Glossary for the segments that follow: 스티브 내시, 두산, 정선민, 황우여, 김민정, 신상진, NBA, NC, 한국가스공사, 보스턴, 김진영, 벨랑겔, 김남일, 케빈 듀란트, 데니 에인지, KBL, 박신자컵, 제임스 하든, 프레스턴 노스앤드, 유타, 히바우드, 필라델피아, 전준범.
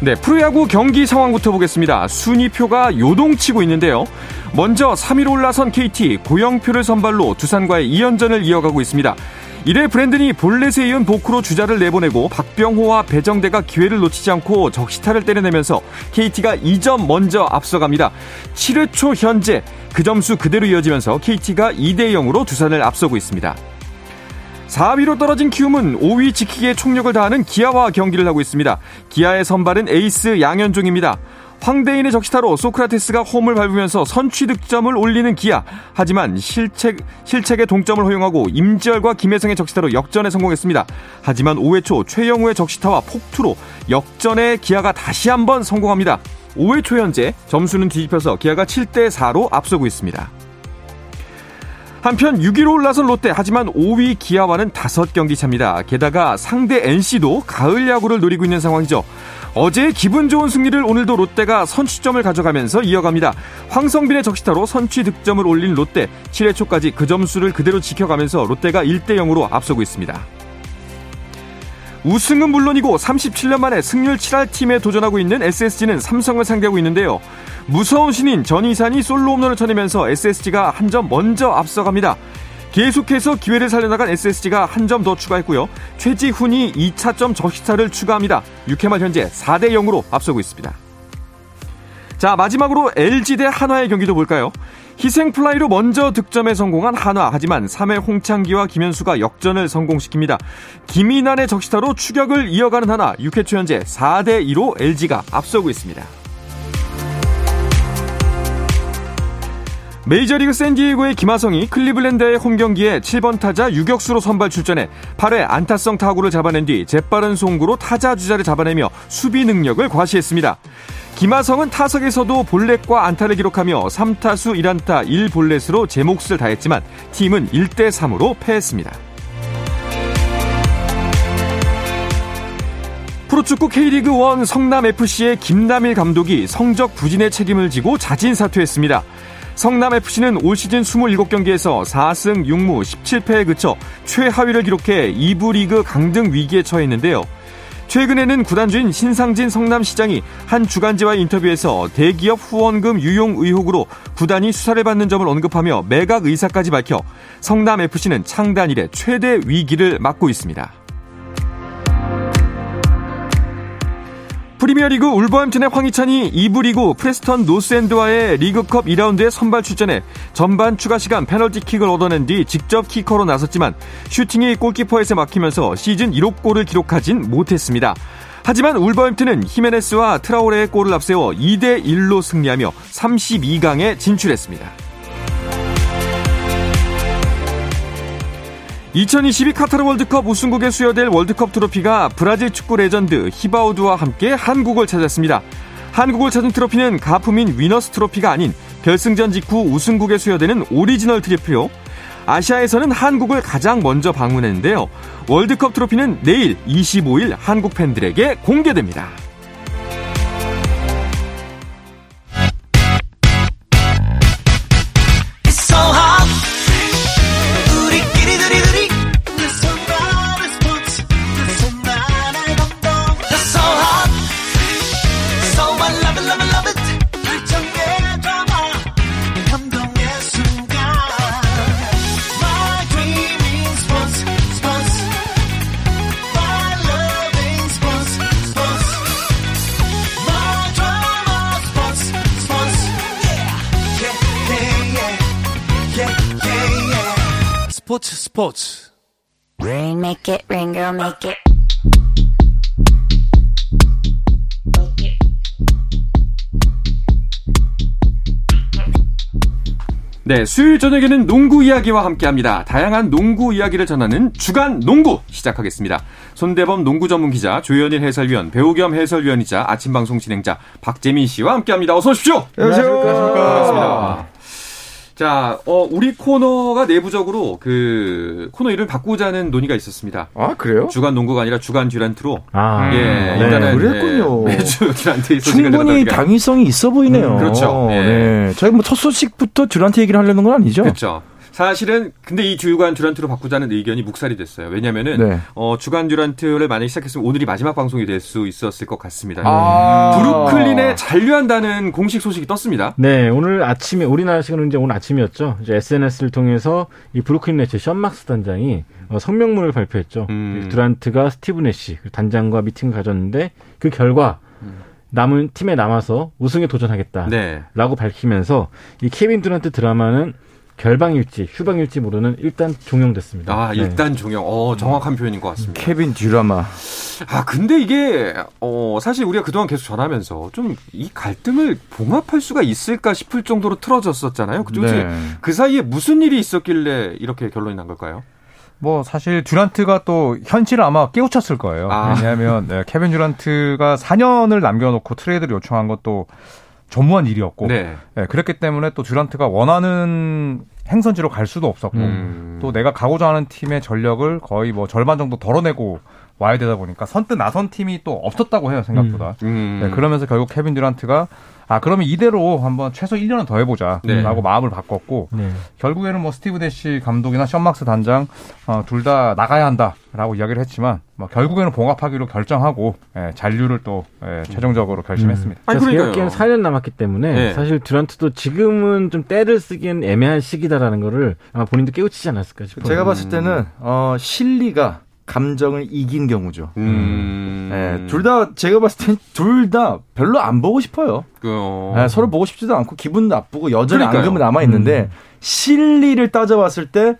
네, 프로야구 경기 상황부터 보겠습니다. 순위표가 요동치고 있는데요. 먼저 3위로 올라선 KT, 고영표를 선발로 두산과의 2연전을 이어가고 있습니다. 이래 브랜든이 볼넷에 이은 보크로 주자를 내보내고 박병호와 배정대가 기회를 놓치지 않고 적시타를 때려내면서 KT가 2점 먼저 앞서갑니다. 7회 초 현재 그 점수 그대로 이어지면서 KT가 2대0으로 두산을 앞서고 있습니다. 4위로 떨어진 키움은 5위 지키기에 총력을 다하는 기아와 경기를 하고 있습니다. 기아의 선발은 에이스 양현종입니다. 황대인의 적시타로 소크라테스가 홈을 밟으면서 선취 득점을 올리는 기아. 하지만 실책에 동점을 허용하고 임지열과 김혜성의 적시타로 역전에 성공했습니다. 하지만 5회 초 최영우의 적시타와 폭투로 역전에 기아가 다시 한번 성공합니다. 5회 초 현재 점수는 뒤집혀서 기아가 7대4로 앞서고 있습니다. 한편 6위로 올라선 롯데, 하지만 5위 기아와는 5경기 차입니다. 게다가 상대 NC도 가을 야구를 노리고 있는 상황이죠. 어제의 기분 좋은 승리를 오늘도 롯데가 선취점을 가져가면서 이어갑니다. 황성빈의 적시타로 선취 득점을 올린 롯데, 7회 초까지 그 점수를 그대로 지켜가면서 롯데가 1대0으로 앞서고 있습니다. 우승은 물론이고 37년 만에 승률 7할 팀에 도전하고 있는 SSG는 삼성을 상대하고 있는데요. 무서운 신인 전희산이 솔로 홈런을 쳐내면서 SSG가 한 점 먼저 앞서갑니다. 계속해서 기회를 살려나간 SSG가 한 점 더 추가했고요. 최지훈이 2차점 적시타를 추가합니다. 6회 말 현재 4대0으로 앞서고 있습니다. 자, 마지막으로 LG 대 한화의 경기도 볼까요? 희생플라이로 먼저 득점에 성공한 한화, 하지만 3회 홍창기와 김현수가 역전을 성공시킵니다. 김인환의 적시타로 추격을 이어가는 한화, 6회 초 현재 4대2로 LG가 앞서고 있습니다. 메이저리그 샌디에이고의 김하성이 클리블랜드의 홈경기에 7번 타자 유격수로 선발 출전해 8회 안타성 타구를 잡아낸 뒤 재빠른 송구로 타자 주자를 잡아내며 수비 능력을 과시했습니다. 김하성은 타석에서도 볼넷과 안타를 기록하며 3타수 1안타 1볼넷으로 제 몫을 다했지만 팀은 1대3으로 패했습니다. 프로축구 K리그1 성남FC의 김남일 감독이 성적 부진의 책임을 지고 자진 사퇴했습니다. 성남FC는 올 시즌 27경기에서 4승 6무 17패에 그쳐 최하위를 기록해 2부 리그 강등 위기에 처했는데요. 최근에는 구단주인 신상진 성남시장이 한 주간지와의 인터뷰에서 대기업 후원금 유용 의혹으로 구단이 수사를 받는 점을 언급하며 매각 의사까지 밝혀 성남FC는 창단 이래 최대 위기를 맞고 있습니다. 프리미어리그 울버햄튼의 황희찬이 2부 리그 프레스턴 노스앤드와의 리그컵 2라운드에 선발 출전해 전반 추가시간 페널티킥을 얻어낸 뒤 직접 키커로 나섰지만 슈팅이 골키퍼에서 막히면서 시즌 1호 골을 기록하진 못했습니다. 하지만 울버햄튼은 히메네스와 트라우레의 골을 앞세워 2대1로 승리하며 32강에 진출했습니다. 2022 카타르 월드컵 우승국에 수여될 월드컵 트로피가 브라질 축구 레전드 히바우드와 함께 한국을 찾았습니다. 한국을 찾은 트로피는 가품인 위너스 트로피가 아닌 결승전 직후 우승국에 수여되는 오리지널 트로피요. 아시아에서는 한국을 가장 먼저 방문했는데요. 월드컵 트로피는 내일 25일 한국 팬들에게 공개됩니다. 스포츠. Ring, make it, ring, girl, make it. 네, 수요일 저녁에는 농구 이야기와 함께합니다. 다양한 농구 이야기를 전하는 주간 농구 시작하겠습니다. 손대범 농구 전문 기자, 조현일 해설위원, 배우 겸 해설위원이자 아침 방송 진행자 박재민 씨와 함께합니다. 어서 오십시오. 안녕하십니까. 반갑습니다. 자, 우리 코너가 내부적으로 그 코너 이름을 바꾸자는 논의가 있었습니다. 아, 그래요? 주간 농구가 아니라 주간 듀란트로. 아, 예, 네. 일단은 그랬군요. 예, 매주 듀란트 충분히 당위성이 있어 보이네요. 그렇죠. 예. 네, 저희 뭐 첫 소식부터 듀란트 얘기를 하려는 건 아니죠? 그렇죠. 사실은 근데 이 주간 듀란트로 바꾸자는 의견이 묵살이 됐어요. 왜냐면은 네. 주간 듀란트를 만약에 시작했으면 오늘이 마지막 방송이 될 수 있었을 것 같습니다. 아~ 브루클린에 잔류한다는 공식 소식이 떴습니다. 네, 오늘 아침에 우리나라 시간은 이제 오늘 아침이었죠. 이제 SNS를 통해서 이 브루클린 네츠 션 막스 단장이 성명문을 발표했죠. 듀란트가 스티브 내시 단장과 미팅을 가졌는데 그 결과 남은 팀에 남아서 우승에 도전하겠다라고 네. 밝히면서 이 케빈 듀란트 드라마는 결방일지 휴방일지 모르는 일단 종영됐습니다. 아, 일단 네. 종영. 정확한 표현인 것 같습니다. 케빈 듀라마. 아, 근데 이게 사실 우리가 그동안 계속 전하면서 좀 이 갈등을 봉합할 수가 있을까 싶을 정도로 틀어졌었잖아요. 네. 그 사이에 무슨 일이 있었길래 이렇게 결론이 난 걸까요? 뭐 사실 듀란트가 또 현실을 아마 깨우쳤을 거예요. 아. 왜냐하면 네, 케빈 듀란트가 4년을 남겨놓고 트레이드를 요청한 것도 전무한 일이었고 네. 네, 그랬기 때문에 또 듀란트가 원하는 행선지로 갈 수도 없었고 또 내가 가고자 하는 팀의 전력을 거의 뭐 절반 정도 덜어내고 와야 되다 보니까 선뜻 나선 팀이 또 없었다고 해요, 생각보다. 네, 그러면서 결국 케빈 듀란트가 그러면 이대로 한번 최소 1년은 더 해보자 네. 라고 마음을 바꿨고 네. 결국에는 뭐 스티브 대시 감독이나 션 막스 단장 둘 다 나가야 한다라고 이야기를 했지만 뭐 결국에는 봉합하기로 결정하고 잔류를 또 최종적으로 결심했습니다. 계약기간 4년 남았기 때문에 네. 사실 듀란트도 지금은 좀 때를 쓰기엔 애매한 시기다라는 거를 아마 본인도 깨우치지 않았을까 싶어요. 제가 봤을 때는 실리가 감정을 이긴 경우죠. 네, 둘 다 제가 봤을 땐 둘 다 별로 안 보고 싶어요. 네, 서로 보고 싶지도 않고 기분 나쁘고 여전히 앙금이 남아있는데 실리를 따져봤을 때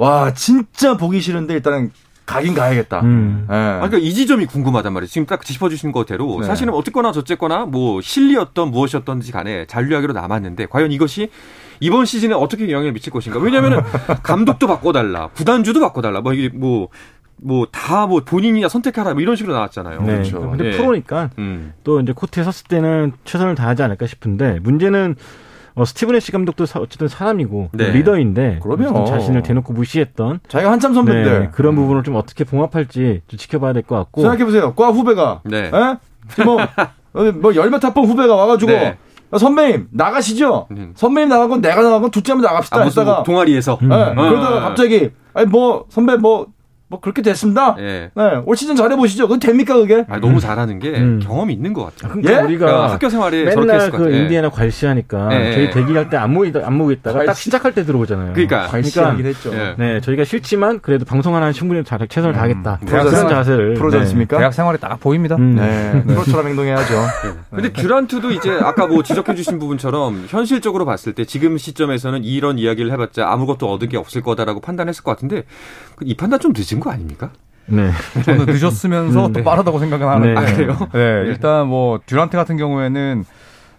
와 진짜 보기 싫은데 일단은 가긴 가야겠다. 네. 그러니까 이 지점이 궁금하단 말이에요. 지금 딱 짚어주신 것대로 네. 사실은 어쨌거나 저쨌거나 뭐 실리였던 무엇이었던지 간에 잔류하기로 남았는데 과연 이것이 이번 시즌에 어떻게 영향을 미칠 것인가. 왜냐하면 감독도 바꿔달라, 구단주도 바꿔달라, 뭐 본인이나 선택하라 이런 식으로 나왔잖아요. 네. 그렇죠. 근데 네. 프로니까 또 이제 코트에 섰을 때는 최선을 다하지 않을까 싶은데 문제는 스티브 내시 감독도 어쨌든 사람이고 네. 리더인데 그러면 자신을 대놓고 무시했던 자기가 한참 선배인데 네. 그런 부분을 좀 어떻게 봉합할지 좀 지켜봐야 될 것 같고 생각해 보세요. 과 후배가 네. 뭐 열몇 학번 후배가 와가지고. 네. 선배님 나가시죠. 선배님 나가건 내가 나가건 둘째 한번 나갑시다. 무슨 동아리에서. 네. 그러다가 갑자기 선배 뭐 그렇게 됐습니다. 예. 네, 올 시즌 잘해보시죠. 그건 됩니까 그게? 아, 너무 잘하는 게 경험이 있는 것 같아요. 그러니까 예? 우리가 학교 생활에 저렇게 했을 것 같아요. 맨날 그 인디애나 괄시하니까 예. 저희 대기할 때 안 모이다가 딱 시작할 때 들어오잖아요. 그러니까 괄시하긴 했죠. 예. 네, 저희가 싫지만 그래도 방송 하나는 충분히 최선을 다하겠다. 그런 자세를 프로지 않습니까? 네. 대학 생활이 딱 보입니다. 네, 프로처럼 행동해야죠. 근데 듀란트도 이제 아까 뭐 지적해주신 부분처럼 현실적으로 봤을 때 지금 시점에서는 이런 이야기를 해봤자 아무것도 얻은 게 없을 거다라고 판단했을 것 같은데 이 판단 좀 늦은 거 아닙니까? 네. 저는 늦었으면서 또 빠르다고 생각은 하는데. 네. 아, 그래요? 네. 일단 뭐 듀란트 같은 경우에는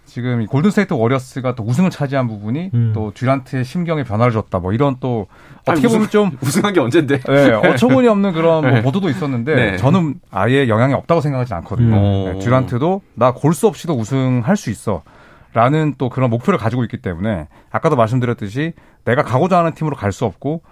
지금 골든스테이트 워리어스가 또 우승을 차지한 부분이 또 듀란트의 심경에 변화를 줬다. 뭐 이런 또 어떻게 보면 좀 우승한 게 언젠데? 네. 어처구니 없는 그런 뭐 보도도 있었는데 네. 저는 아예 영향이 없다고 생각하지 않거든요. 듀란트도 나 골수 없이도 우승할 수 있어. 라는 또 그런 목표를 가지고 있기 때문에 아까도 말씀드렸듯이 내가 가고자 하는 팀으로 갈 수 없고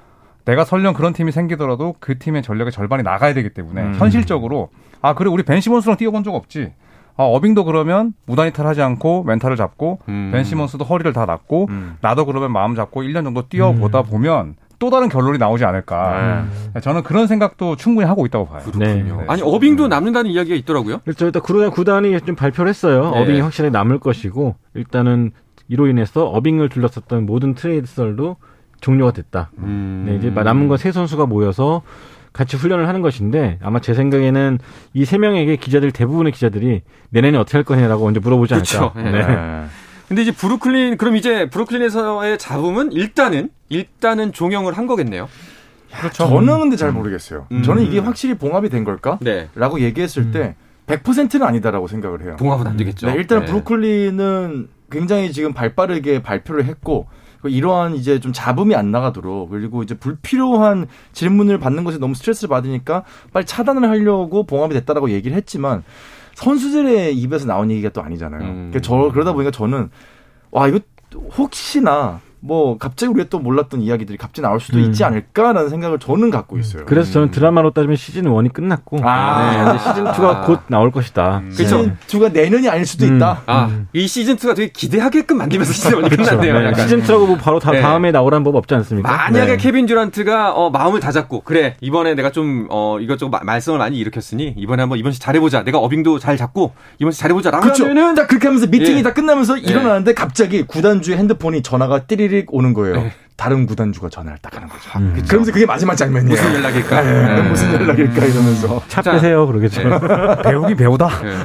내가 설령 그런 팀이 생기더라도 그 팀의 전력의 절반이 나가야 되기 때문에 현실적으로 그래 우리 벤 시몬스랑 뛰어본 적 없지. 어빙도 그러면 무단 이탈하지 않고 멘탈을 잡고 벤 시몬스도 허리를 다 놨고 나도 그러면 마음 잡고 1년 정도 뛰어보다 보면 또 다른 결론이 나오지 않을까. 저는 그런 생각도 충분히 하고 있다고 봐요. 그렇군요. 네. 아니 어빙도 남는다는 이야기가 있더라고요. 그렇죠. 일단 그러자 구단이 좀 발표를 했어요. 네. 어빙이 확실히 남을 것이고 일단은 이로 인해서 어빙을 둘러쌌던 모든 트레이드설도 종료가 됐다. 네, 이제 남은 건 세 선수가 모여서 같이 훈련을 하는 것인데 아마 제 생각에는 이 세 명에게 대부분의 기자들이 내년에 어떻게 할 거냐라고 먼저 물어보지 않을까. 그렇죠. 네. 네. 근데 이제 브루클린에서의 잡음은 일단은 종영을 한 거겠네요. 야, 그렇죠. 저는 근데 잘 모르겠어요. 저는 이게 확실히 봉합이 된 걸까? 네. 라고 얘기했을 때 100%는 아니다라고 생각을 해요. 봉합은 안 되겠죠. 네, 일단 네. 브루클린은 굉장히 지금 발빠르게 발표를 했고 이러한 이제 좀 잡음이 안 나가도록 그리고 이제 불필요한 질문을 받는 것에 너무 스트레스를 받으니까 빨리 차단을 하려고 봉합이 됐다라고 얘기를 했지만 선수들의 입에서 나온 얘기가 또 아니잖아요. 그러다 보니까 저는 와 이거 혹시나 뭐 갑자기 우리가 또 몰랐던 이야기들이 갑자기 나올 수도 있지 않을까라는 생각을 저는 갖고 있어요. 그래서 저는 드라마로 따지면 시즌 1이 끝났고 아~ 네, 시즌 2가 곧 나올 것이다. 그렇죠. 네. 시즌 2가 내년이 아닐 수도 있다. 아, 이 시즌 2가 되게 기대하게끔 만들면서 시즌 1이 끝났네요. 그렇죠. 네, 시즌 2라고 뭐 바로 네. 다음에 나오라는 법 없지 않습니까? 만약에 네. 케빈 듀란트가 마음을 다잡고 그래 이번에 내가 좀 이것저것 말썽을 많이 일으켰으니 이번에 한번 이번 시 잘해보자. 내가 어빙도 잘 잡고 이번 시 잘해보자라고 하면은 딱 그렇게 하면서 미팅이 예. 다 끝나면서 일어나는데 갑자기 구단주의 핸드폰이 전화가 띠리릭 오는 거예요. 네. 다른 구단주가 전화를 딱 하는 거죠. 그러면서 그게 마지막 장면이에요. 무슨 연락일까? 네. 무슨 연락일까? 이러면서. 차 빼세요. 그러겠죠. 네. 배우기 배우다. 네.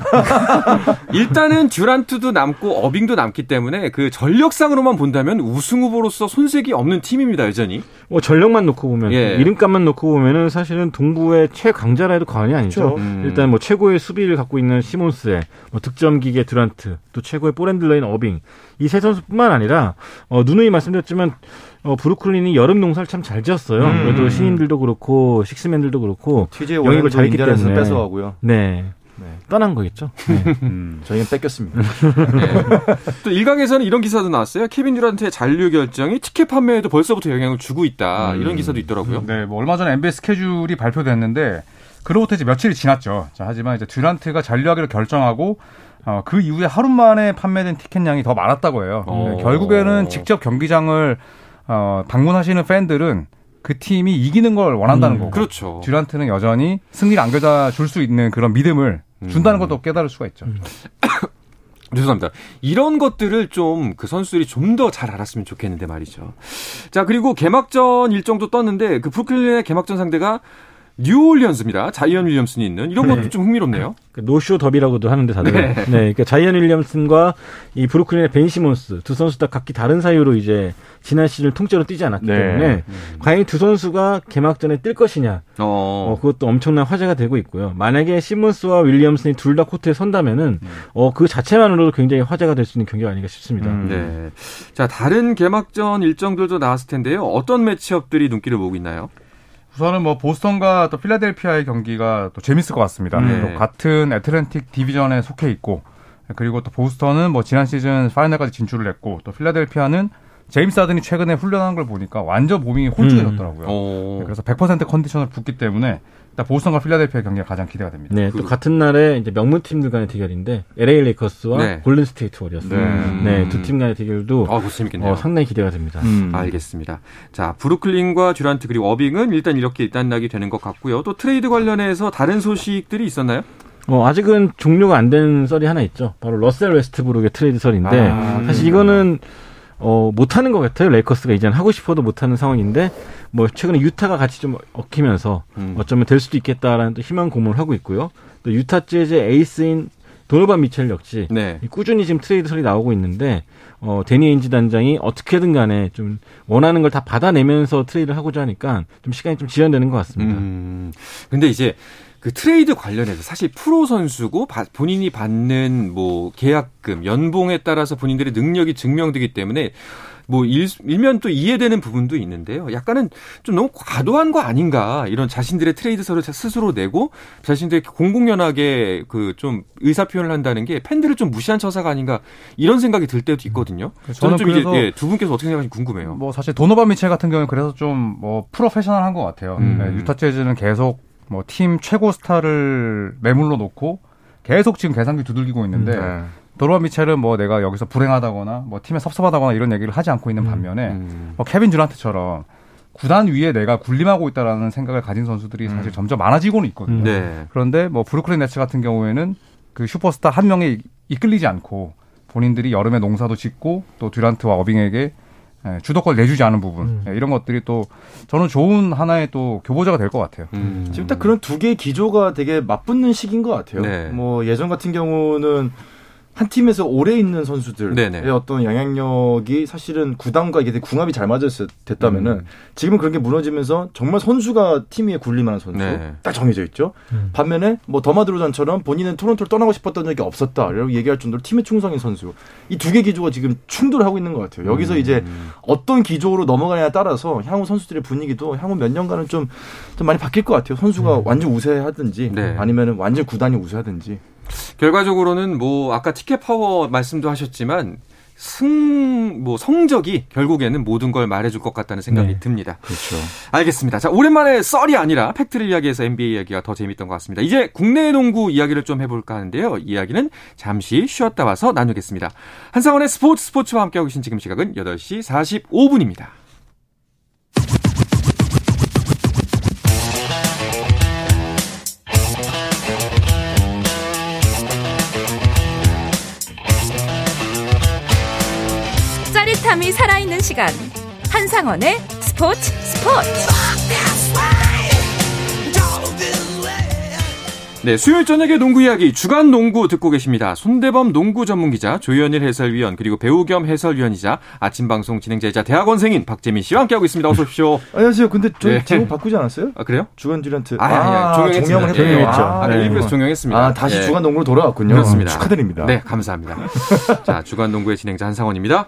일단은 듀란트도 남고 어빙도 남기 때문에 그 전력상으로만 본다면 우승 후보로서 손색이 없는 팀입니다. 여전히. 뭐 전력만 놓고 보면 예. 이름값만 놓고 보면은 사실은 동부의 최강자라 해도 과언이 아니죠. 일단 뭐 최고의 수비를 갖고 있는 시몬스의 뭐 득점기계 듀란트 또 최고의 볼핸들러인 어빙 이 세 선수뿐만 아니라 누누이 말씀드렸지만 브루클린이 여름 농사를 참 잘 지었어요. 그래도 신인들도 그렇고 식스맨들도 그렇고 영입을 잘했기 때문에 뺏어가고요. 네. 네. 떠난 거겠죠. 네. 저희는 뺏겼습니다. 네. 또 1강에서는 이런 기사도 나왔어요. 케빈 듀란트의 잔류 결정이 티켓 판매에도 벌써부터 영향을 주고 있다. 이런 기사도 있더라고요. 네, 뭐 얼마 전에 NBA 스케줄이 발표됐는데 그로부터 이제 며칠이 지났죠. 자, 하지만 이제 듀란트가 잔류하기로 결정하고 그 이후에 하루 만에 판매된 티켓량이 더 많았다고 해요. 네, 결국에는 직접 경기장을 방문하시는 팬들은 그 팀이 이기는 걸 원한다는 거고 그렇죠. 듀란트는 여전히 승리를 안겨다 줄 수 있는 그런 믿음을 준다는 것도 깨달을 수가 있죠. 죄송합니다. 이런 것들을 좀 그 선수들이 좀 더 잘 알았으면 좋겠는데 말이죠. 자, 그리고 개막전 일정도 떴는데 그 브루클린의 개막전 상대가 뉴올리언스입니다. 자이언 윌리엄슨이 있는 이런 것도 네. 좀 흥미롭네요. 노쇼 더비라고도 하는데 다들 네. 네, 그러니까 자이언 윌리엄슨과 이 브루클린의 벤 시몬스 두 선수 다 각기 다른 사유로 이제 지난 시즌을 통째로 뛰지 않았기 네. 때문에 과연 두 선수가 개막전에 뛸 것이냐 그것도 엄청난 화제가 되고 있고요. 만약에 시몬스와 윌리엄슨이 둘 다 코트에 선다면은 그 자체만으로도 굉장히 화제가 될 수 있는 경기가 아닌가 싶습니다. 네, 자 다른 개막전 일정들도 나왔을 텐데요. 어떤 매치업들이 눈길을 모으고 있나요? 우선은 뭐 보스턴과 또 필라델피아의 경기가 또 재밌을 것 같습니다. 네. 같은 애틀랜틱 디비전에 속해 있고 그리고 또 보스턴은 뭐 지난 시즌 파이널까지 진출을 했고 또 필라델피아는 제임스 하든이 최근에 훈련한 걸 보니까 완전 몸이 홀쭉해졌더라고요. 그래서 100% 컨디션을 붙기 때문에 일단 보스턴과 필라델피아 경기가 가장 기대가 됩니다. 네, 또 같은 날에 이제 명문 팀들 간의 대결인데 LA 레이커스와 네. 골든 스테이트 워리어스. 네, 두 팀 간의 대결도 재밌겠네요. 상당히 기대가 됩니다. 알겠습니다. 자, 브루클린과 듀란트 그리고 어빙은 일단 이렇게 일단락이 되는 것 같고요. 또 트레이드 관련해서 다른 소식들이 있었나요? 아직은 종료가 안 된 썰이 하나 있죠. 바로 러셀 웨스트브룩의 트레이드 썰인데 사실 이거는 못하는 것 같아요. 레이커스가 이제는 하고 싶어도 못하는 상황인데 뭐 최근에 유타가 같이 좀 얽히면서 어쩌면 될 수도 있겠다라는 또 희망 고문을 하고 있고요. 또 유타 재즈의 에이스인 도노반 미첼 역시 네. 꾸준히 지금 트레이드 설이 나오고 있는데 데니 에인지 단장이 어떻게든 간에 좀 원하는 걸 다 받아내면서 트레이드를 하고자 하니까 좀 시간이 좀 지연되는 것 같습니다. 근데 이제 그 트레이드 관련해서 사실 프로 선수고 본인이 받는 뭐 계약금, 연봉에 따라서 본인들의 능력이 증명되기 때문에 뭐 일면 또 이해되는 부분도 있는데요. 약간은 좀 너무 과도한 거 아닌가 이런 자신들의 트레이드서를 스스로 내고 자신들의 공공연하게 그 좀 의사표현을 한다는 게 팬들을 좀 무시한 처사가 아닌가 이런 생각이 들 때도 있거든요. 저는 좀 이제 예, 두 분께서 어떻게 생각하는지 궁금해요. 뭐 사실 도노반 미첼 같은 경우는 그래서 좀 뭐 프로페셔널한 것 같아요. 네, 유타 재즈는 계속 뭐 팀 최고 스타를 매물로 놓고 계속 지금 계산기 두들기고 있는데 도노반 미첼은 뭐 내가 여기서 불행하다거나 뭐 팀에 섭섭하다거나 이런 얘기를 하지 않고 있는 반면에 뭐 케빈 듀란트처럼 구단 위에 내가 군림하고 있다라는 생각을 가진 선수들이 사실 점점 많아지고는 있거든요. 네. 그런데 뭐 브루클린 네츠 같은 경우에는 그 슈퍼스타 한 명에 이끌리지 않고 본인들이 여름에 농사도 짓고 또 듀란트와 어빙에게 주도권을 내주지 않은 부분 이런 것들이 또 저는 좋은 하나의 또 교보자가 될 것 같아요. 지금 딱 그런 두 개의 기조가 되게 맞붙는 시기인 것 같아요. 네. 뭐 예전 같은 경우는 한 팀에서 오래 있는 선수들의 네네. 어떤 영향력이 사실은 구단과 이게 궁합이 잘 맞아서 됐다면은 지금은 그런 게 무너지면서 정말 선수가 팀 위에 군림하는 선수 네. 딱 정해져 있죠. 반면에 뭐 더마드로잔처럼 본인은 토론토를 떠나고 싶었던 적이 없었다 이렇게 얘기할 정도로 팀에 충성인 선수 이 두 개 기조가 지금 충돌하고 있는 것 같아요. 여기서 이제 어떤 기조로 넘어가냐에 따라서 향후 선수들의 분위기도 향후 몇 년간은 좀 많이 바뀔 것 같아요. 선수가 완전 우세하든지 네. 아니면은 완전 구단이 우세하든지 결과적으로는 뭐 아까 티켓 파워 말씀도 하셨지만 뭐 성적이 결국에는 모든 걸 말해줄 것 같다는 생각이 듭니다. 그렇죠. 알겠습니다. 자, 오랜만에 썰이 아니라 팩트를 이야기해서 NBA 이야기가 더 재밌던 것 같습니다. 이제 국내 농구 이야기를 좀 해볼까 하는데요. 이야기는 잠시 쉬었다 와서 나누겠습니다. 한상원의 스포츠와 함께하고 계신 지금 시각은 8시 45분입니다. 이 살아있는 시간 한상원의 스포츠. 네, 수요일 저녁의 농구 이야기 주간 농구 듣고 계십니다. 손대범 농구 전문기자, 조현일 해설위원, 그리고 배우 겸 해설위원이자 아침 방송 진행자이자 대학원생인 박재민 씨와 함께하고 있습니다. 어서 오십시오. 안녕하세요. 근데 좀 제목 바꾸지 않았어요? 아, 그래요? 주간 듀란트. 종영을 했죠. 리뷰에서 종영했습니다. 다시 주간 농구로 돌아왔군요. 그렇습니다. 축하드립니다. 네, 감사합니다. 자, 주간 농구의 진행자 한상원입니다.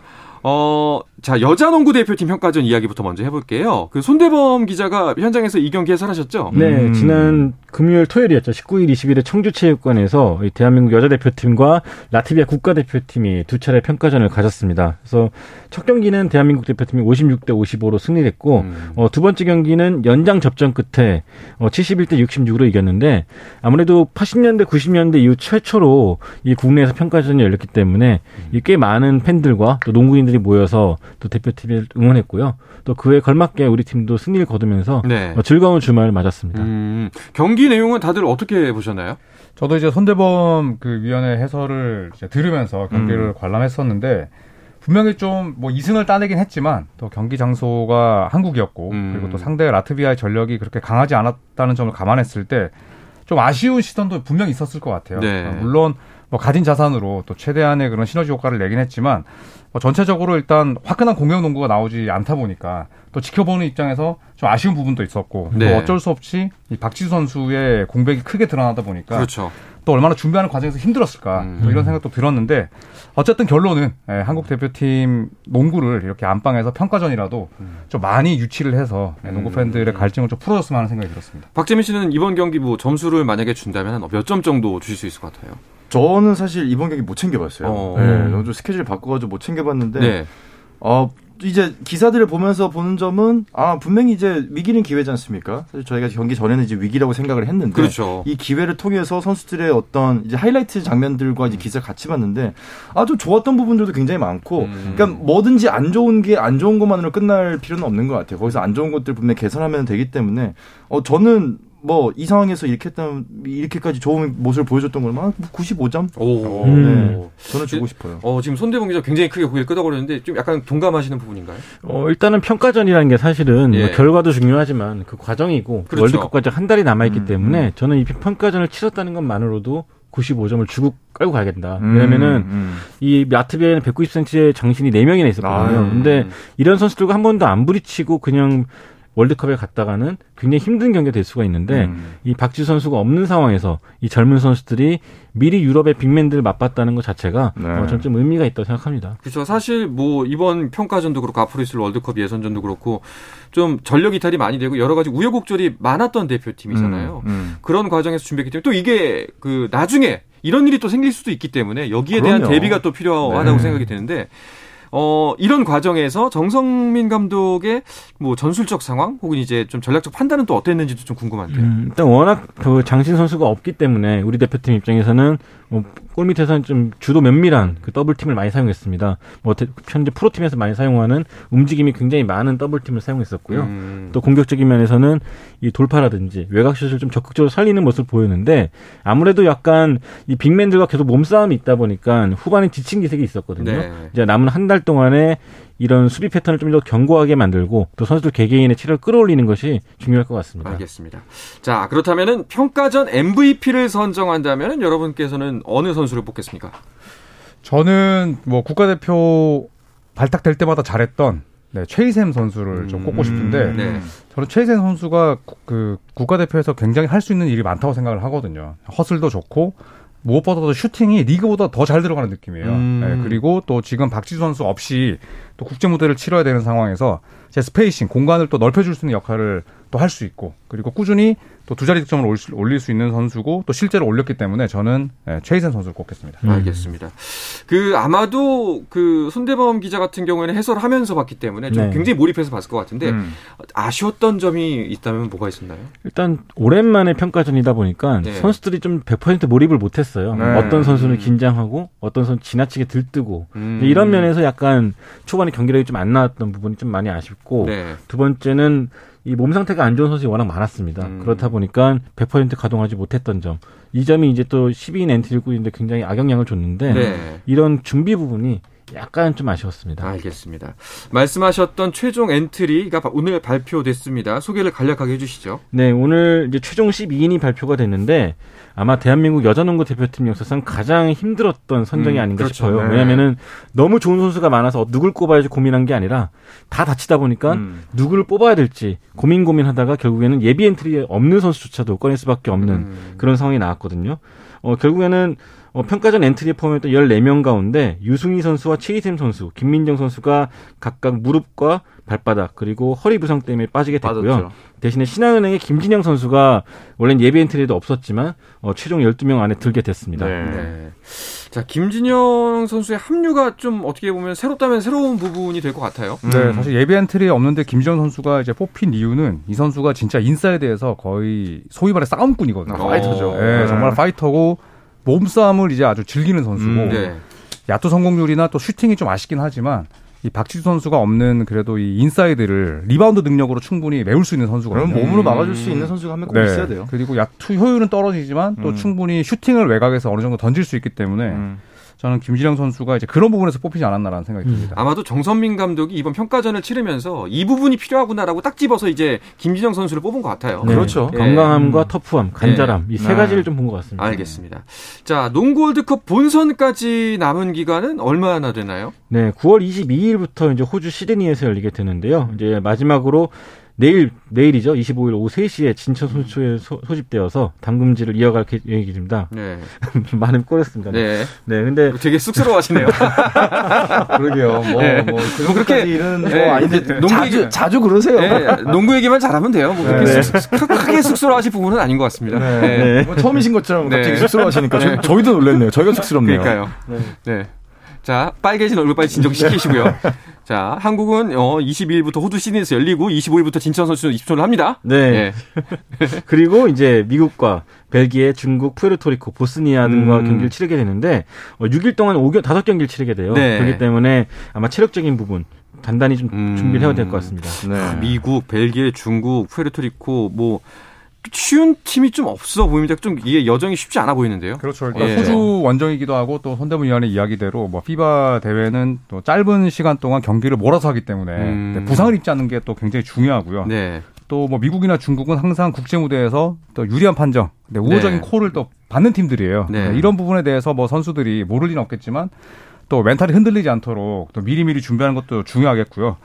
자, 여자 농구 대표팀 평가전 이야기부터 먼저 해볼게요. 그 손대범 기자가 현장에서 이 경기 해설하셨죠? 네, 지난 금요일 토요일이었죠. 19일, 20일에 청주체육관에서 대한민국 여자 대표팀과 라트비아 국가대표팀이 두 차례 평가전을 가졌습니다. 그래서 첫 경기는 대한민국 대표팀이 56대 55로 승리했고, 두 번째 경기는 연장 접전 끝에 71대 66으로 이겼는데, 아무래도 80년대, 90년대 이후 최초로 이 국내에서 평가전이 열렸기 때문에 꽤 많은 팬들과 또 농구인들이 모여서 또 대표팀을 응원했고요. 또 그에 걸맞게 우리 팀도 승리를 거두면서 즐거운 주말을 맞았습니다. 경기 내용은 다들 어떻게 보셨나요? 저도 이제 손대범 그 위원회 해설을 이제 들으면서 경기를 관람했었는데 분명히 좀 뭐 2승을 따내긴 했지만 또 경기 장소가 한국이었고 그리고 또 상대 라트비아의 전력이 그렇게 강하지 않았다는 점을 감안했을 때 좀 아쉬운 시선도 분명히 있었을 것 같아요. 네. 물론 뭐 가진 자산으로 또 최대한의 그런 시너지 효과를 내긴 했지만 전체적으로 일단 화끈한 공격 농구가 나오지 않다 보니까 또 지켜보는 입장에서 좀 아쉬운 부분도 있었고 또 어쩔 수 없이 이 박지수 선수의 공백이 크게 드러나다 보니까 그렇죠. 또 얼마나 준비하는 과정에서 힘들었을까 또 이런 생각도 들었는데 어쨌든 결론은 한국 대표팀 농구를 이렇게 안방에서 평가전이라도 좀 많이 유치를 해서 농구 팬들의 갈증을 좀 풀어줬으면 하는 생각이 들었습니다. 박재민 씨는 이번 경기 뭐 점수를 만약에 준다면 몇 점 정도 주실 수 있을 것 같아요? 저는 사실 이번 경기 못 챙겨봤어요. 좀 스케줄 바꿔가지고 못 챙겨봤는데 이제 기사들을 보면서 보는 점은 분명히 이제 위기는 기회지 않습니까? 사실 저희가 경기 전에는 이제 위기라고 생각을 했는데 그렇죠. 이 기회를 통해서 선수들의 어떤 이제 하이라이트 장면들과 이제 기사를 같이 봤는데 좀 좋았던 부분들도 굉장히 많고 그러니까 뭐든지 안 좋은 게 안 좋은 것만으로 끝날 필요는 없는 것 같아요. 거기서 안 좋은 것들 분명히 개선하면 되기 때문에 저는 이 상황에서 이렇게 했다면 이렇게까지 좋은 모습을 보여줬던 거면 95점? 오. 네. 저는 주고 싶어요. 지금 손대범 기자 굉장히 크게 고개를 끄덕거렸는데 좀 약간 동감하시는 부분인가요? 일단은 평가전이라는 게 사실은 뭐 결과도 중요하지만 그 과정이고 그렇죠. 월드컵까지 한 달이 남아있기 때문에 저는 이 평가전을 치렀다는 것만으로도 95점을 주고 깔고 가야겠다. 왜냐면은, 이 라트비아에는 190cm의 장신이 4명이나 있었거든요. 근데 이런 선수들과 한 번도 안 부딪히고 그냥 월드컵에 갔다가는 굉장히 힘든 경기가 될 수가 있는데 이 박지수 선수가 없는 상황에서 이 젊은 선수들이 미리 유럽의 빅맨들을 맞봤다는 것 자체가 점점 의미가 있다고 생각합니다. 그렇죠. 사실 뭐 이번 평가전도 그렇고 앞으로 있을 월드컵 예선전도 그렇고 좀 전력 이탈이 많이 되고 여러 가지 우여곡절이 많았던 대표팀이잖아요. 그런 과정에서 준비했기 때문에 또 이게 그 나중에 이런 일이 또 생길 수도 있기 때문에 여기에 대한 대비가 또 필요하다고 생각이 되는데 이런 과정에서 정성민 감독의 뭐 전술적 상황 혹은 이제 좀 전략적 판단은 또 어땠는지도 좀 궁금한데요. 일단 워낙 그 장신 선수가 없기 때문에 우리 대표팀 입장에서는 골밑에서는 좀 주도 면밀한 그 더블팀을 많이 사용했습니다. 현재 프로팀에서 많이 사용하는 움직임이 굉장히 많은 더블팀을 사용했었고요. 또 공격적인 면에서는 이 돌파라든지 외곽슛을 좀 적극적으로 살리는 모습을 보였는데 아무래도 약간 이 빅맨들과 계속 몸싸움이 있다 보니까 후반에 지친 기색이 있었거든요. 이제 남은 한 달 동안에 이런 수비 패턴을 좀 더 견고하게 만들고 또 선수들 개개인의 체력을 끌어올리는 것이 중요할 것 같습니다. 알겠습니다. 자, 그렇다면은 평가전 MVP를 선정한다면은 여러분께서는 어느 선수를 뽑겠습니까? 저는 뭐 국가대표 발탁될 때마다 잘했던 최희샘 선수를 좀 꼽고 싶은데 저는 최희샘 선수가 그 국가대표에서 굉장히 할 수 있는 일이 많다고 생각을 하거든요. 허슬도 좋고 무엇보다도 슈팅이 리그보다 더 잘 들어가는 느낌이에요. 그리고 또 지금 박지수 선수 없이 또 국제 무대를 치러야 되는 상황에서 제 스페이싱, 공간을 또 넓혀줄 수 있는 역할을 또 할 수 있고 그리고 꾸준히 또 두 자리 득점을 올릴 수 있는 선수고 또 실제로 올렸기 때문에 저는 최희선 선수를 꼽겠습니다. 알겠습니다. 그 아마도 그 손대범 기자 같은 경우에는 해설하면서 봤기 때문에 좀 네. 굉장히 몰입해서 봤을 것 같은데 아쉬웠던 점이 있다면 뭐가 있었나요? 일단 오랜만에 평가전이다 보니까 네. 선수들이 좀 100% 몰입을 못했어요. 네. 어떤 선수는 긴장하고 어떤 선수 지나치게 들뜨고 이런 면에서 약간 초반에 경기력이 좀 안 나왔던 부분이 좀 많이 아쉽고 네. 두 번째는 이 몸 상태가 안 좋은 선수들이 워낙 많았습니다. 그렇다 보니까 100% 가동하지 못했던 점. 이 점이 이제 또 12인 엔트리구인데 굉장히 악영향을 줬는데 네. 이런 준비 부분이 약간 좀 아쉬웠습니다. 알겠습니다. 말씀하셨던 최종 엔트리가 오늘 발표됐습니다. 소개를 간략하게 해주시죠. 네, 오늘 이제 최종 12인이 발표가 됐는데 아마 대한민국 여자농구 대표팀 역사상 가장 힘들었던 선정이 아닌가 그렇죠. 싶어요. 네. 왜냐하면은 너무 좋은 선수가 많아서 누굴 꼽아야지 고민한 게 아니라 다 다치다 보니까 누구를 뽑아야 될지 고민하다가 결국에는 예비 엔트리에 없는 선수조차도 꺼낼 수밖에 없는 그런 상황이 나왔거든요. 결국에는 평가전 엔트리에 포함했던 14명 가운데 유승희 선수와 최희샘 선수, 김민정 선수가 각각 무릎과 발바닥 그리고 허리 부상 때문에 빠지게 됐고요. 맞았죠. 대신에 신한은행의 김진영 선수가 원래는 예비 엔트리에도 없었지만 최종 12명 안에 들게 됐습니다. 네. 네. 자, 김진영 선수의 합류가 좀 어떻게 보면 새롭다면 새로운 부분이 될 것 같아요. 네, 사실 예비 엔트리에 없는데 김진영 선수가 이제 뽑힌 이유는 이 선수가 진짜 인사이드에서 거의 소위 말해 싸움꾼이거든요. 파이터죠. 네, 정말 파이터고 몸싸움을 이제 아주 즐기는 선수고 네. 야투 성공률이나 또 슈팅이 좀 아쉽긴 하지만 이 박지수 선수가 없는 그래도 이 인사이드를 리바운드 능력으로 충분히 메울 수 있는 선수거든요. 몸으로 막아줄 수 있는 선수가 한 명 꼭 네. 있어야 돼요. 그리고 야투 효율은 떨어지지만 또 충분히 슈팅을 외곽에서 어느 정도 던질 수 있기 때문에 저는 김진영 선수가 이제 그런 부분에서 뽑히지 않았나라는 생각이 듭니다. 아마도 정선민 감독이 이번 평가전을 치르면서 이 부분이 필요하구나라고 딱 집어서 이제 김진영 선수를 뽑은 것 같아요. 네. 그렇죠. 네. 건강함과 터프함, 간절함 네. 이 세 가지를 좀 본 것 같습니다. 알겠습니다. 자, 농구 월드컵 본선까지 남은 기간은 얼마나 되나요? 네, 9월 22일부터 이제 호주 시드니에서 열리게 되는데요. 이제 마지막으로 내일이죠. 25일 오후 3시에 진천 선수촌에 소집되어서 담금질을 이어갈 계획입니다. 네. 많은 꼬렸습니다. 네. 네, 근데. 되게 쑥스러워하시네요. 그러게요. 그렇게. 일은 네. 아닌데. 농구 자주 그러세요. 네. 농구 얘기만 잘하면 돼요. 뭐, 그렇게 네. 크게 쑥스러워하실 부분은 아닌 것 같습니다. 네. 네. 네. 처음이신 것처럼 갑자기 네. 쑥스러워하시니까. 네. 저희도 놀랐네요. 저희가 쑥스럽네요. 그러니까요. 네. 네. 자, 빨개진 얼굴 빨리 진정시키시고요. 자, 한국은 22일부터 호주 시드니에서 열리고 25일부터 진천 선수촌 20초를 합니다. 네. 네. 그리고 이제 미국과 벨기에, 중국, 푸에르토리코, 보스니아 등과 경기를 치르게 되는데 6일 동안 5경기 5경기를 치르게 돼요. 네. 그렇기 때문에 아마 체력적인 부분 단단히 좀 준비를 해야 될 것 같습니다. 네. 미국, 벨기에, 중국, 푸에르토리코 뭐 쉬운 팀이 좀 없어 보입니다. 좀 이게 여정이 쉽지 않아 보이는데요. 그렇죠. 일단 예. 호주 원정이기도 하고 또 손대문 위원의 이야기대로 뭐 피바 대회는 또 짧은 시간 동안 경기를 몰아서 하기 때문에 부상을 입지 않는 게 또 굉장히 중요하고요. 네. 또 뭐 미국이나 중국은 항상 국제 무대에서 또 유리한 판정, 우호적인 네. 콜을 또 받는 팀들이에요. 네. 이런 부분에 대해서 뭐 선수들이 모를 리는 없겠지만 또 멘탈이 흔들리지 않도록 또 미리미리 준비하는 것도 중요하겠고요.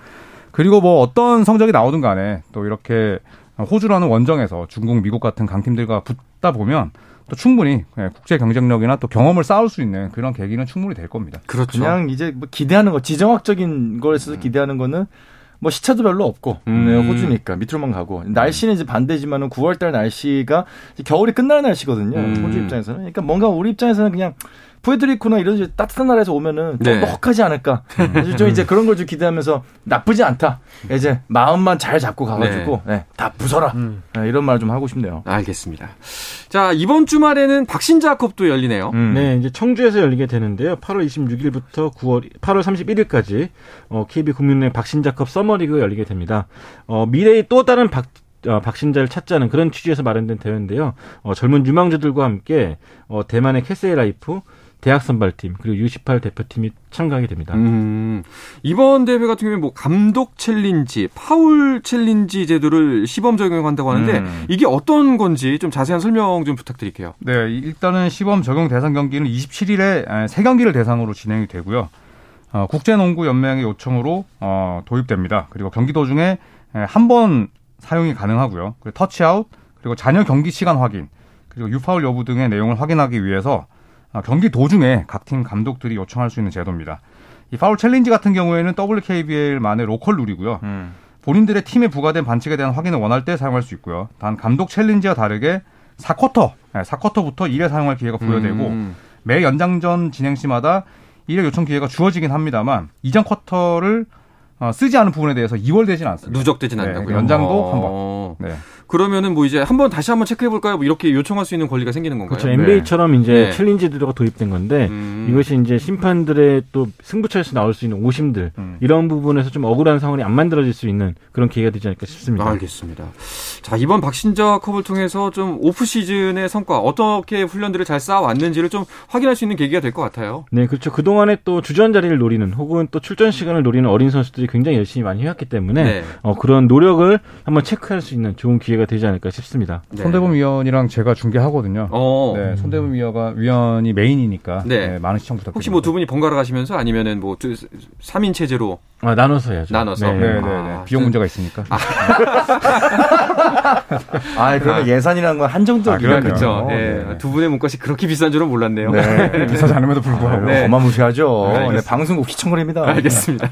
그리고 뭐 어떤 성적이 나오든 간에 또 이렇게 호주라는 원정에서 중국, 미국 같은 강팀들과 붙다 보면 또 충분히 국제 경쟁력이나 또 경험을 쌓을 수 있는 그런 계기는 충분히 될 겁니다. 그렇죠. 그냥 이제 뭐 기대하는 거, 지정학적인 거에 있어서 기대하는 거는 뭐 시차도 별로 없고 네, 호주니까 밑으로만 가고 날씨는 이제 반대지만은 9월달 날씨가 이제 겨울이 끝나는 날씨거든요. 호주 입장에서는 그러니까 뭔가 우리 입장에서는 그냥 푸에르토리코나 이런 따뜻한 나라에서 오면은 네. 좀 뻑하지 않을까. 그래서 좀 이제 그런 걸 좀 기대하면서 나쁘지 않다. 이제 마음만 잘 잡고 가가지고 네. 네, 다 부숴라. 네, 이런 말을 좀 하고 싶네요. 알겠습니다. 자, 이번 주말에는 박신자컵도 열리네요. 네, 이제 청주에서 열리게 되는데요. 8월 26일부터 8월 31일까지 KB 국민은행 박신자컵 서머리그 열리게 됩니다. 미래의 또 다른 박신자를 찾자는 그런 취지에서 마련된 대회인데요. 젊은 유망주들과 함께 대만의 캐세이 라이프 대학 선발팀 그리고 U18 대표팀이 참가하게 됩니다. 이번 대회 같은 경우에 뭐 감독 챌린지, 파울 챌린지 제도를 시범 적용한다고 하는데 이게 어떤 건지 좀 자세한 설명 좀 부탁드릴게요. 네, 일단은 시범 적용 대상 경기는 27일에 3경기를 대상으로 진행이 되고요. 국제농구연맹의 요청으로 도입됩니다. 그리고 경기 도중에 한 번 사용이 가능하고요. 그리고 터치아웃, 그리고 잔여 경기 시간 확인, 그리고 유파울 여부 등의 내용을 확인하기 위해서 경기 도중에 각 팀 감독들이 요청할 수 있는 제도입니다. 이 파울 챌린지 같은 경우에는 WKBL만의 로컬 룰이고요. 본인들의 팀에 부과된 반칙에 대한 확인을 원할 때 사용할 수 있고요. 단 감독 챌린지와 다르게 4쿼터부터 1회 사용할 기회가 부여되고 매 연장전 진행 시마다 1회 요청 기회가 주어지긴 합니다만 이전 쿼터를 쓰지 않은 부분에 대해서 이월되진 않습니다. 누적되진 않다고요. 연장도 한 번. 네. 그러면은 뭐 이제 다시 한번 체크해 볼까요? 뭐 이렇게 요청할 수 있는 권리가 생기는 건가요? 그렇죠. NBA처럼 이제 챌린지 제도가 도입된 건데 이것이 이제 심판들의 또 승부처에서 나올 수 있는 오심들 이런 부분에서 좀 억울한 상황이 안 만들어질 수 있는 그런 계기가 되지 않을까 싶습니다. 알겠습니다. 자, 이번 박신자컵을 통해서 좀 오프 시즌의 성과 어떻게 훈련들을 잘 쌓아왔는지를 좀 확인할 수 있는 계기가 될 것 같아요. 네, 그렇죠. 그 동안에 또 주전 자리를 노리는 혹은 또 출전 시간을 노리는 어린 선수들이 굉장히 열심히 많이 해왔기 때문에 네. 그런 노력을 한번 체크할 수 있는 좋은 기회가 되지 않을까 싶습니다. 네. 손대범 위원이랑 제가 중계하거든요. 네, 손대범 위원이 메인이니까 네, 많은 시청 부탁드립니다. 혹시 뭐 두 분이 번갈아 가시면서 아니면은 뭐 3인 체제로 나눠서 해야죠. 나눠서. 네. 비용 문제가 있으니까. 그러면 예산이라는 건 한정적이에요. 그렇죠. 네. 두 분의 몸값이 그렇게 비싼 줄은 몰랐네요. 네. 비싸지 않음에도 불구하고 어마무시하죠. 네, 방송국 시청거리입니다. 알겠습니다.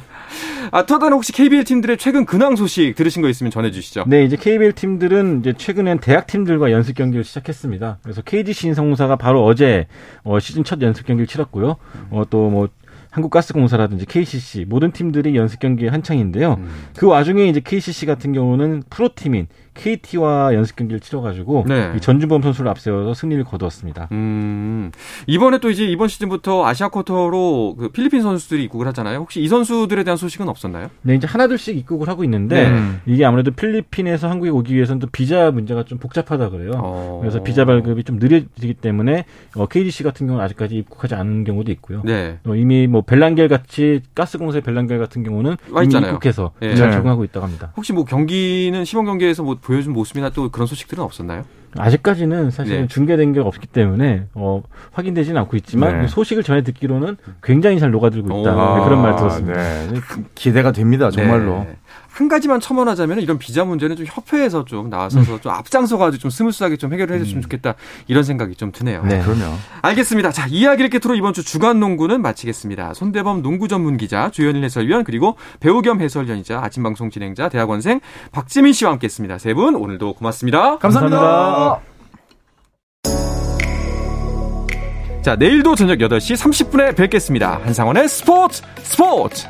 토단 혹시 KBL 팀들의 최근 근황 소식 들으신 거 있으면 전해주시죠. 네, 이제 KBL 팀들은 이제 최근엔 대학 팀들과 연습 경기를 시작했습니다. 그래서 KGC 인삼공사가 바로 어제 시즌 첫 연습 경기를 치렀고요. 또 뭐 한국가스공사라든지 KCC 모든 팀들이 연습 경기에 한창인데요. 그 와중에 이제 KCC 같은 경우는 프로팀인 KT와 연습 경기를 치러가지고 네. 이 전준범 선수를 앞세워서 승리를 거두었습니다. 이번에 또 이제 이번 시즌부터 아시아 쿼터로 그 필리핀 선수들이 입국을 하잖아요. 혹시 이 선수들에 대한 소식은 없었나요? 네, 이제 하나둘씩 입국을 하고 있는데 네. 이게 아무래도 필리핀에서 한국에 오기 위해서는 또 비자 문제가 좀 복잡하다 그래요. 그래서 비자 발급이 좀 느려지기 때문에 KGC 같은 경우는 아직까지 입국하지 않은 경우도 있고요. 네. 이미 뭐 벨랑겔 같이 가스공사의 벨랑겔 같은 경우는 이미 있잖아요. 입국해서 네. 잘 적응하고 있다고 합니다. 혹시 뭐 경기는 시범 경기에서 뭐 보여준 모습이나 또 그런 소식들은 없었나요? 아직까지는 사실은 네. 중계된 게 없기 때문에 확인되지는 않고 있지만 네. 소식을 전해 듣기로는 굉장히 잘 녹아들고 있다. 그런 말 들었습니다. 네. 기대가 됩니다. 정말로. 네. 한 가지만 첨언하자면 이런 비자 문제는 좀 협회에서 좀 나서서 좀 앞장서가지고 좀 스무스하게 좀 해결을 해줬으면 좋겠다. 이런 생각이 좀 드네요. 네, 그럼요. 알겠습니다. 자, 이야기를 끝으로 이번 주 주간 농구는 마치겠습니다. 손대범 농구 전문 기자, 조현일 해설위원, 그리고 배우 겸 해설위원이자 아침 방송 진행자, 대학원생 박재민 씨와 함께했습니다. 세 분 오늘도 고맙습니다. 감사합니다. 자, 내일도 저녁 8시 30분에 뵙겠습니다. 한상원의 스포츠!